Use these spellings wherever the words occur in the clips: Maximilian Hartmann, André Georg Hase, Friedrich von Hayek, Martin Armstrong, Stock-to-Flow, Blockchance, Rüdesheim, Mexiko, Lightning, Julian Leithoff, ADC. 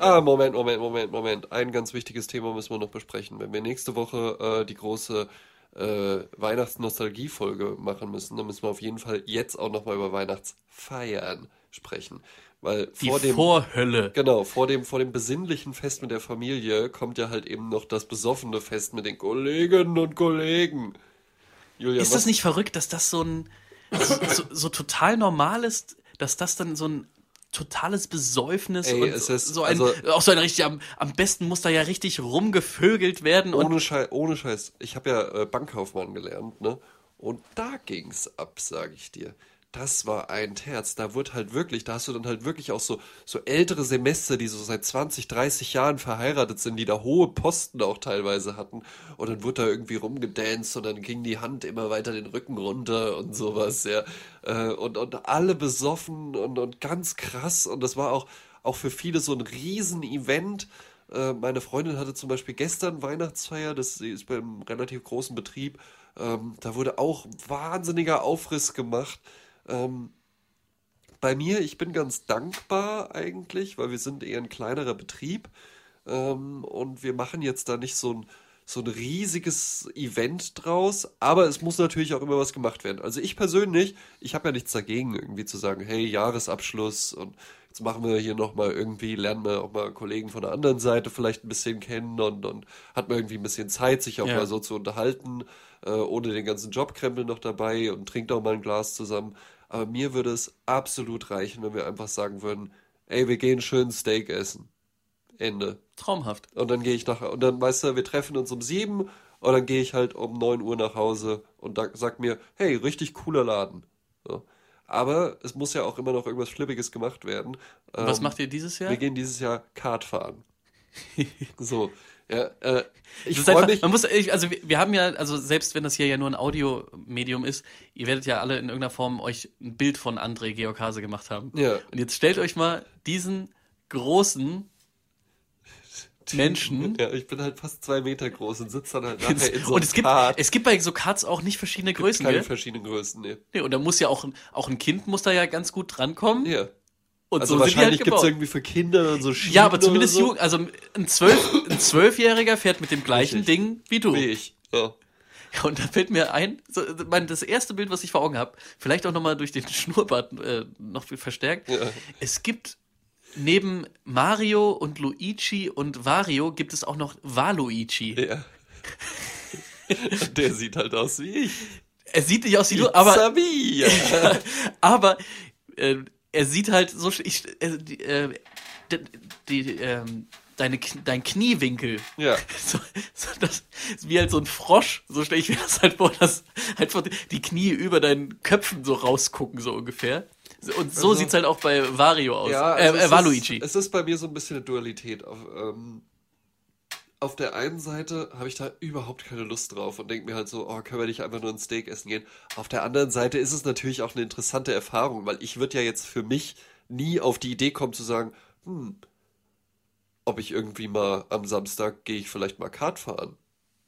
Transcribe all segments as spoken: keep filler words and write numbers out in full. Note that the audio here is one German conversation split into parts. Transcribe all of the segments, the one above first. Ah, Moment, Moment, Moment, Moment. Ein ganz wichtiges Thema müssen wir noch besprechen. Wenn wir nächste Woche äh, die große äh, Weihnachts-Nostalgie-Folge machen müssen, dann müssen wir auf jeden Fall jetzt auch nochmal über Weihnachtsfeiern sprechen. Weil die vor dem, Vorhölle. Genau, vor dem, vor dem besinnlichen Fest mit der Familie kommt ja halt eben noch das besoffene Fest mit den Kolleginnen und Kollegen. Julian, ist das was? Nicht verrückt, dass das so ein so, so total normal ist, dass das dann so ein totales Besäufnis Ey, und es ist, so ein, also, auch so ein richtig, am, am besten muss da ja richtig rumgevögelt werden. Ohne, und Schei, ohne Scheiß, ich habe ja äh, Bankkaufmann gelernt, ne? Und da ging's ab, sage ich dir. Das war ein Terz. Da wird halt wirklich, da hast du dann halt wirklich auch so, so ältere Semester, die so seit zwanzig, dreißig Jahren verheiratet sind, die da hohe Posten auch teilweise hatten. Und dann wurde da irgendwie rumgedanced und dann ging die Hand immer weiter den Rücken runter und sowas, ja. Und, und alle besoffen und, und ganz krass. Und das war auch, auch für viele so ein Riesen-Event. Meine Freundin hatte zum Beispiel gestern Weihnachtsfeier, das ist bei einem relativ großen Betrieb. Da wurde auch wahnsinniger Aufriss gemacht. Ähm, bei mir, ich bin ganz dankbar eigentlich, weil wir sind eher ein kleinerer Betrieb ähm, und wir machen jetzt da nicht so ein, so ein riesiges Event draus, aber es muss natürlich auch immer was gemacht werden. Also ich persönlich, ich habe ja nichts dagegen, irgendwie zu sagen, hey, Jahresabschluss und jetzt machen wir hier nochmal irgendwie, lernen wir auch mal Kollegen von der anderen Seite vielleicht ein bisschen kennen und, und hat man irgendwie ein bisschen Zeit, sich auch ja. mal so zu unterhalten, äh, ohne den ganzen Jobkrempel noch dabei und trinkt auch mal ein Glas zusammen. Aber mir würde es absolut reichen, wenn wir einfach sagen würden, ey, wir gehen schön Steak essen. Ende. Traumhaft. Und dann gehe ich nachher, und dann, weißt du, wir treffen uns um sieben und dann gehe ich halt um neun Uhr nach Hause und da, sag mir, hey, richtig cooler Laden. So. Aber es muss ja auch immer noch irgendwas Schlippiges gemacht werden. Und ähm, was macht ihr dieses Jahr? Wir gehen dieses Jahr Kart fahren. So. Ja, äh, ich freue mich. Man muss, also wir, wir haben ja, also selbst wenn das hier ja nur ein Audiomedium ist, ihr werdet ja alle in irgendeiner Form euch ein Bild von André Georg Hase gemacht haben. Ja. Und jetzt stellt euch mal diesen großen Menschen. Ja, ich bin halt fast zwei Meter groß und sitze dann halt nachher in so und es gibt, es gibt bei so Karts auch nicht verschiedene Größen, gell? Keine verschiedenen Größen, ne. Nee, und da muss ja auch, auch ein Kind muss da ja ganz gut drankommen. Ja. Und also so wahrscheinlich halt gibt es irgendwie für Kinder und so Schienen. Ja, aber zumindest so. Jugend, also ein, Zwölf, ein Zwölfjähriger fährt mit dem gleichen Richtig. Ding wie du. Wie ich, ja. Ja, und da fällt mir ein, so, mein, das erste Bild, was ich vor Augen habe, vielleicht auch nochmal durch den Schnurrbart äh, noch verstärkt, ja. Es gibt neben Mario und Luigi und Wario gibt es auch noch Waluigi. Ja. Der sieht halt aus wie ich. Er sieht nicht aus wie du, aber... ja, aber äh, er sieht halt so... Ich, äh, die, äh, die, äh, deine, dein Kniewinkel. Ja. So, so das, wie halt so ein Frosch. So stelle ich mir das halt vor, dass halt die Knie über deinen Köpfen so rausgucken, so ungefähr. Und so also, sieht's halt auch bei Wario aus. Ja, also äh, äh, Waluigi. Es ist bei mir so ein bisschen eine Dualität. Auf, ähm, auf der einen Seite habe ich da überhaupt keine Lust drauf und denke mir halt so, oh, können wir nicht einfach nur ein Steak essen gehen? Auf der anderen Seite ist es natürlich auch eine interessante Erfahrung, weil ich würde ja jetzt für mich nie auf die Idee kommen zu sagen, hm, ob ich irgendwie mal am Samstag gehe ich vielleicht mal Kart fahren.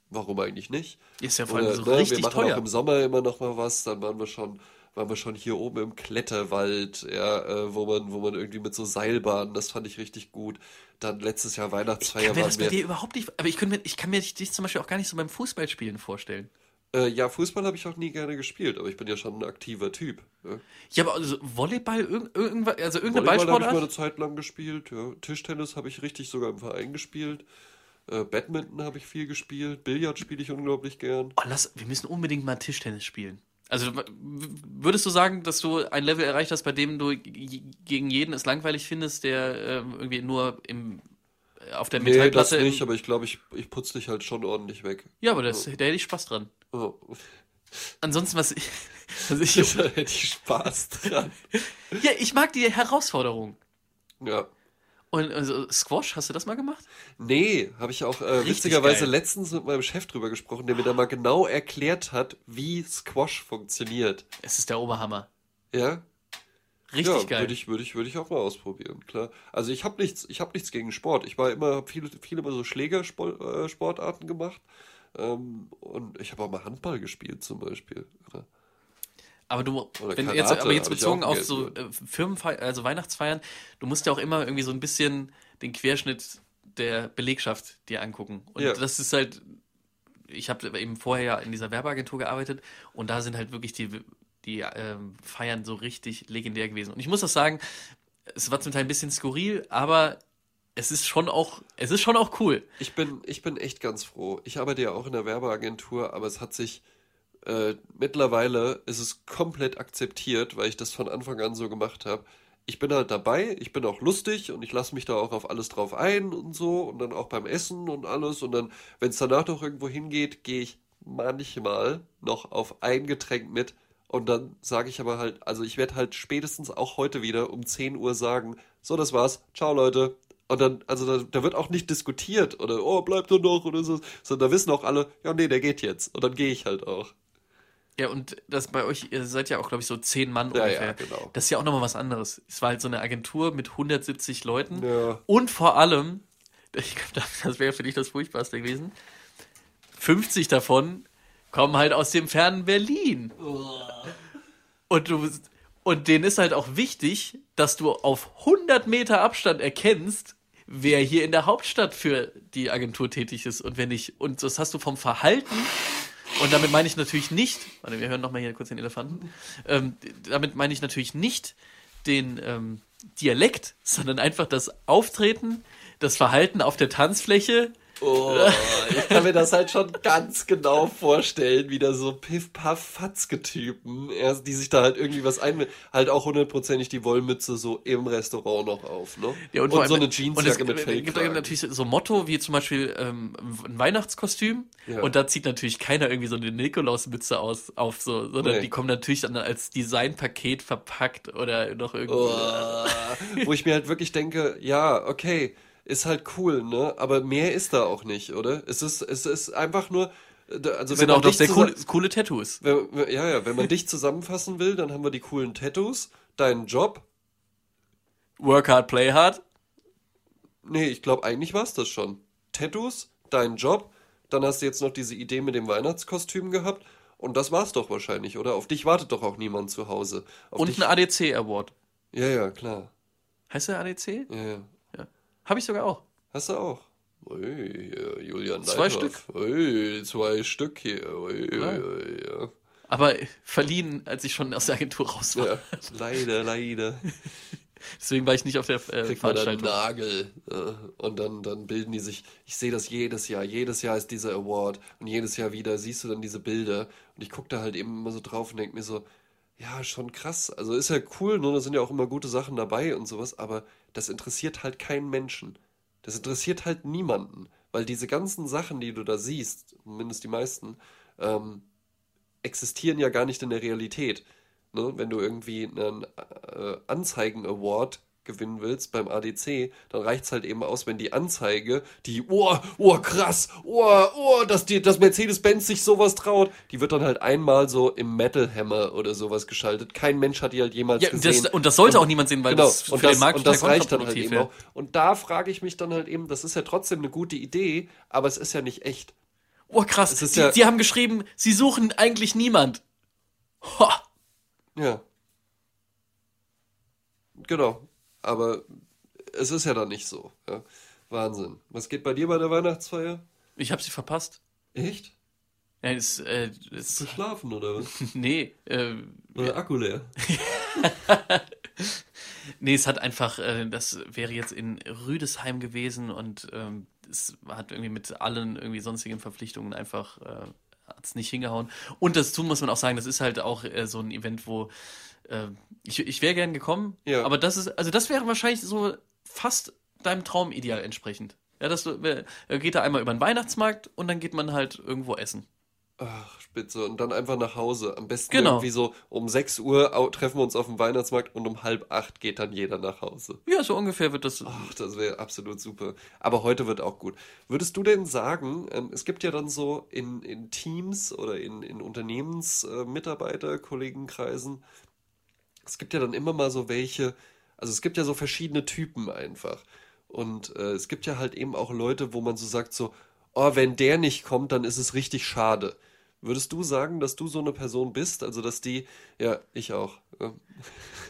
Warum eigentlich nicht? Ist ja vor allem so ne, richtig teuer. Wir machen teuer. Auch im Sommer immer noch mal was, dann waren wir schon... waren wir schon hier oben im Kletterwald, ja, äh, wo man, wo man irgendwie mit so Seilbahnen, das fand ich richtig gut. Dann letztes Jahr Weihnachtsfeier. Ich kann mir das bei dir überhaupt nicht, aber ich, mir, ich kann mir dich zum Beispiel auch gar nicht so beim Fußballspielen vorstellen. Äh, ja, Fußball habe ich auch nie gerne gespielt, aber ich bin ja schon ein aktiver Typ. Ja, ja aber also Volleyball, irg- irgendwas, also irgendeine Ballsportart? Volleyball habe ich mal eine Zeit lang gespielt, ja. Tischtennis habe ich richtig sogar im Verein gespielt. Äh, Badminton habe ich viel gespielt, Billard spiele ich unglaublich gern. Oh, lass, wir müssen unbedingt mal Tischtennis spielen. Also würdest du sagen, dass du ein Level erreicht hast, bei dem du j- gegen jeden es langweilig findest, der äh, irgendwie nur im, auf der Metallplatte... Nee, das nicht, aber ich glaube, ich, ich putze dich halt schon ordentlich weg. Ja, aber das, oh. Da hätte ich Spaß dran. Oh. Ansonsten, was ich... Was ich da hätte ich Spaß dran. Ja, ich mag die Herausforderung. Ja. Und also, Squash, hast du das mal gemacht? Nee, habe ich auch äh, witzigerweise geil. letztens mit meinem Chef drüber gesprochen, der mir da mal genau erklärt hat, wie Squash funktioniert. Es ist der Oberhammer. Ja? Richtig ja, geil. Würde ich, würde ich, würde ich auch mal ausprobieren, klar. Also ich habe nichts, ich habe nichts gegen Sport. Ich war immer, habe viele, viele mal so Schlägersportarten gemacht ähm, und ich habe auch mal Handball gespielt zum Beispiel. Oder? Aber du, wenn Karate, jetzt, aber jetzt bezogen auf so äh, Firmenfeiern, also Weihnachtsfeiern, du musst ja auch immer irgendwie so ein bisschen den Querschnitt der Belegschaft dir angucken. Und ja. das ist halt, ich habe eben vorher ja in dieser Werbeagentur gearbeitet und da sind halt wirklich die, die äh, Feiern so richtig legendär gewesen. Und ich muss das sagen, es war zum Teil ein bisschen skurril, aber es ist schon auch, es ist schon auch cool. Ich bin, ich bin echt ganz froh. Ich arbeite ja auch in der Werbeagentur, aber es hat sich äh, mittlerweile ist es komplett akzeptiert, weil ich das von Anfang an so gemacht habe. Ich bin halt dabei, ich bin auch lustig und ich lasse mich da auch auf alles drauf ein und so und dann auch beim Essen und alles und dann, wenn es danach noch irgendwo hingeht, gehe ich manchmal noch auf ein Getränk mit und dann sage ich aber halt, also ich werde halt spätestens auch heute wieder um zehn Uhr sagen, so, das war's, ciao Leute. Und dann, also da, da wird auch nicht diskutiert oder, oh, bleibt nur noch oder so, sondern da wissen auch alle, ja, nee, der geht jetzt. Und dann gehe ich halt auch. Ja, und das bei euch, ihr seid ja auch, glaube ich, so zehn Mann ja, ungefähr. Ja, genau. Das ist ja auch nochmal was anderes. Es war halt so eine Agentur mit hundertsiebzig Leuten. Ja. Und vor allem, ich glaube, das wäre für dich das Furchtbarste gewesen, fünfzig davon kommen halt aus dem fernen Berlin. Oh. Und du und denen ist halt auch wichtig, dass du auf hundert Meter Abstand erkennst, wer hier in der Hauptstadt für die Agentur tätig ist und wer nicht. Und das hast du vom Verhalten, und damit meine ich natürlich nicht, warte, wir hören nochmal hier kurz den Elefanten, ähm, damit meine ich natürlich nicht den ähm, Dialekt, sondern einfach das Auftreten, das Verhalten auf der Tanzfläche. Oh, ich kann mir das halt schon ganz genau vorstellen, wie da so Piff-Paff-Fatzke-Typen, die sich da halt irgendwie was einbilden, halt auch hundertprozentig die Wollmütze so im Restaurant noch auf, ne? Ja, und und so eine Jeansjacke mit Fellkragen. Es gibt natürlich so Motto, wie zum Beispiel ähm, ein Weihnachtskostüm, ja. Und da zieht natürlich keiner irgendwie so eine Nikolausmütze aus, auf, so, sondern nee. Die kommen natürlich dann als Designpaket verpackt oder noch irgendwie. Oh, wo ich mir halt wirklich denke, ja, okay, ist halt cool, ne? Aber mehr ist da auch nicht, oder? Es ist, es ist einfach nur... Also sind auch noch sehr cool, coole Tattoos. Wenn, ja, ja, wenn man dich zusammenfassen will, dann haben wir die coolen Tattoos, deinen Job. Work hard, play hard. Nee, ich glaube, eigentlich war es das schon. Tattoos, deinen Job, dann hast du jetzt noch diese Idee mit dem Weihnachtskostüm gehabt und das war's doch wahrscheinlich, oder? Auf dich wartet doch auch niemand zu Hause. Auf und dich... ein A D C-Award. Ja, ja, klar. Heißt der A D C? Ja, ja. Habe ich sogar auch. Hast du auch? Ui, Julian Leithoff. Zwei Stück. Ui, zwei Stück hier. Ui, ja. Ui, ja. Aber verliehen, als ich schon aus der Agentur raus war. Ja. Leider, leider. Deswegen war ich nicht auf der äh, Kriegt Veranstaltung. Man Nagel. Und dann, dann bilden die sich. Ich sehe das jedes Jahr. Jedes Jahr ist dieser Award. Und jedes Jahr wieder siehst du dann diese Bilder. Und ich gucke da halt eben immer so drauf und denke mir so, ja, schon krass. Also ist ja cool, ne? Da sind ja auch immer gute Sachen dabei und sowas, aber das interessiert halt keinen Menschen. Das interessiert halt niemanden, weil diese ganzen Sachen, die du da siehst, zumindest die meisten, ähm, existieren ja gar nicht in der Realität. Ne? Wenn du irgendwie einen äh, Anzeigen-Award gewinnen willst beim A D C, dann reicht's halt eben aus, wenn die Anzeige, die, oh, oh, krass, oh, oh, dass, die, dass Mercedes-Benz sich sowas traut, die wird dann halt einmal so im Metal Hammer oder sowas geschaltet. Kein Mensch hat die halt jemals ja, gesehen. Das, und das sollte und, auch niemand sehen, weil genau, das für das, den Markt und das reicht dann halt eben auch. Und da frage ich mich dann halt eben, das ist ja trotzdem eine gute Idee, aber es ist ja nicht echt. Oh, krass, sie, ja, sie haben geschrieben, sie suchen eigentlich niemand. Ho. Ja. Genau. Aber es ist ja dann nicht so. Ja. Wahnsinn. Was geht bei dir bei der Weihnachtsfeier? Ich habe sie verpasst. Echt? Ja, es, äh, es Hast du geschlafen, oder was? Nee. Äh, oder Akku leer? Nee, es hat einfach, äh, das wäre jetzt in Rüdesheim gewesen und ähm, es hat irgendwie mit allen irgendwie sonstigen Verpflichtungen einfach, äh, hat es nicht hingehauen. Und dazu muss man auch sagen, das ist halt auch äh, so ein Event, wo Ich, ich wäre gern gekommen, ja. Aber das ist, also das wäre wahrscheinlich so fast deinem Traumideal entsprechend. Ja, das äh, geht da einmal über den Weihnachtsmarkt und dann geht man halt irgendwo essen. Ach, spitze. Und dann einfach nach Hause. Am besten genau. Irgendwie so um sechs Uhr treffen wir uns auf dem Weihnachtsmarkt und um halb acht geht dann jeder nach Hause. Ja, so ungefähr wird das. Ach, das wäre absolut super. Aber heute wird auch gut. Würdest du denn sagen, ähm, es gibt ja dann so in, in Teams oder in, in Unternehmensmitarbeiter, äh, Kollegenkreisen, es gibt ja dann immer mal so welche, also es gibt ja so verschiedene Typen einfach. Und äh, es gibt ja halt eben auch Leute, wo man so sagt so, oh, wenn der nicht kommt, dann ist es richtig schade. Würdest du sagen, dass du so eine Person bist? Also dass die, ja, ich auch. Ja.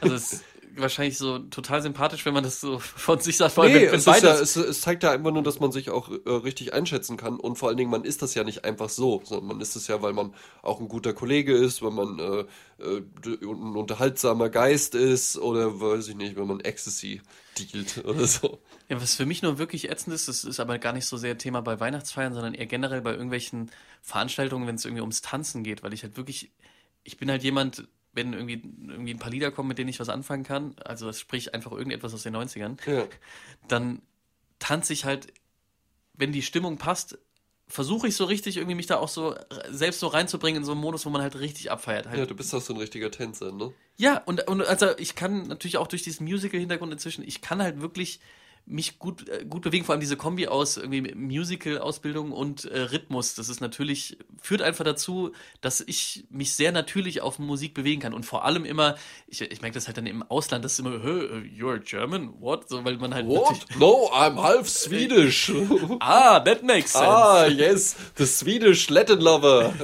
Also es wahrscheinlich so total sympathisch, wenn man das so von sich sagt. Vor allem nee, wenn, wenn es, ist ja, es, es zeigt ja einfach nur, dass man sich auch äh, richtig einschätzen kann. Und vor allen Dingen, man ist das ja nicht einfach so, sondern man ist es ja, weil man auch ein guter Kollege ist, weil man äh, äh, ein unterhaltsamer Geist ist oder weiß ich nicht, wenn man Ecstasy dealt oder so. Ja, was für mich nur wirklich ätzend ist, das ist aber gar nicht so sehr Thema bei Weihnachtsfeiern, sondern eher generell bei irgendwelchen Veranstaltungen, wenn es irgendwie ums Tanzen geht, weil ich halt wirklich, ich bin halt jemand, wenn irgendwie, irgendwie ein paar Lieder kommen, mit denen ich was anfangen kann, also das sprich einfach irgendetwas aus den neunzigern, ja, dann tanze ich halt, wenn die Stimmung passt, versuche ich so richtig irgendwie mich da auch so selbst so reinzubringen in so einen Modus, wo man halt richtig abfeiert. Halt. Ja, du bist doch so ein richtiger Tänzer, ne? Ja, und, und also ich kann natürlich auch durch diesen Musical-Hintergrund inzwischen, ich kann halt wirklich mich gut, gut bewegen, vor allem diese Kombi aus irgendwie Musical-Ausbildung und äh, Rhythmus, das ist natürlich, führt einfach dazu, dass ich mich sehr natürlich auf Musik bewegen kann und vor allem immer, ich, ich merke das halt dann im Ausland, das ist immer, you're German, what? So, weil man halt what? No, I'm half Swedish. Ah, that makes sense. Ah, yes, the Swedish Latin lover.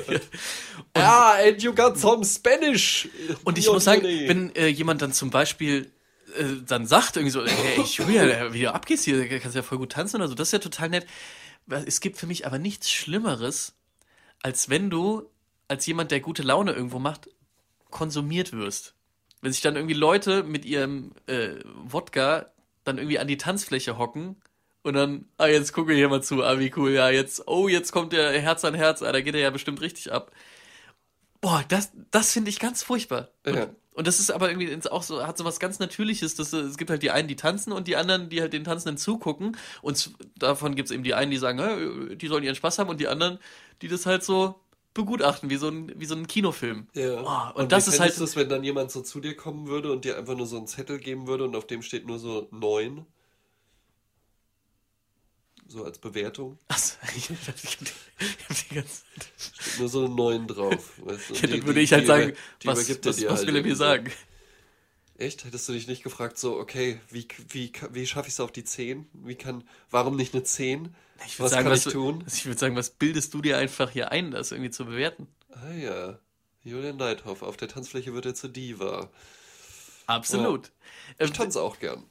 Ah, and you got some Spanish. Und ich muss sagen, wenn äh, jemand dann zum Beispiel dann sagt irgendwie so, hey, Julia, wie du abgehst hier, kannst ja voll gut tanzen oder so, das ist ja total nett. Es gibt für mich aber nichts Schlimmeres, als wenn du, als jemand, der gute Laune irgendwo macht, konsumiert wirst. Wenn sich dann irgendwie Leute mit ihrem äh, Wodka dann irgendwie an die Tanzfläche hocken und dann, ah, jetzt gucke ich hier mal zu, ah, wie cool, ja, jetzt, oh, jetzt kommt der Herz an Herz, ah, da geht er ja bestimmt richtig ab. Boah, das, das finde ich ganz furchtbar. Und, ja. Und das ist aber irgendwie auch so, hat so was ganz Natürliches, dass es gibt halt die einen, die tanzen und die anderen, die halt den Tanzenden zugucken und davon gibt es eben die einen, die sagen, die sollen ihren Spaß haben und die anderen, die das halt so begutachten, wie so ein, wie so ein Kinofilm. Ja. Oh, und, und das ist halt das, wenn dann jemand so zu dir kommen würde und dir einfach nur so einen Zettel geben würde und auf dem steht nur so neun. So als Bewertung. Achso, ich hab die ganze Zeit. Steht nur so einen neuen drauf. Weißt du? Ja, dann würde ich halt sagen, was, was, was halt will er mir sagen? Echt? Hättest du dich nicht gefragt, so, okay, wie, wie, wie schaffe ich es auf die zehn? Wie kann, warum nicht eine zehn? Ich was sagen, kann was, ich tun? Also ich würde sagen, was bildest du dir einfach hier ein, das irgendwie zu bewerten? Ah ja, Julian Leithoff, auf der Tanzfläche wird er zur Diva. Absolut. Ja. Ich tanze auch gern.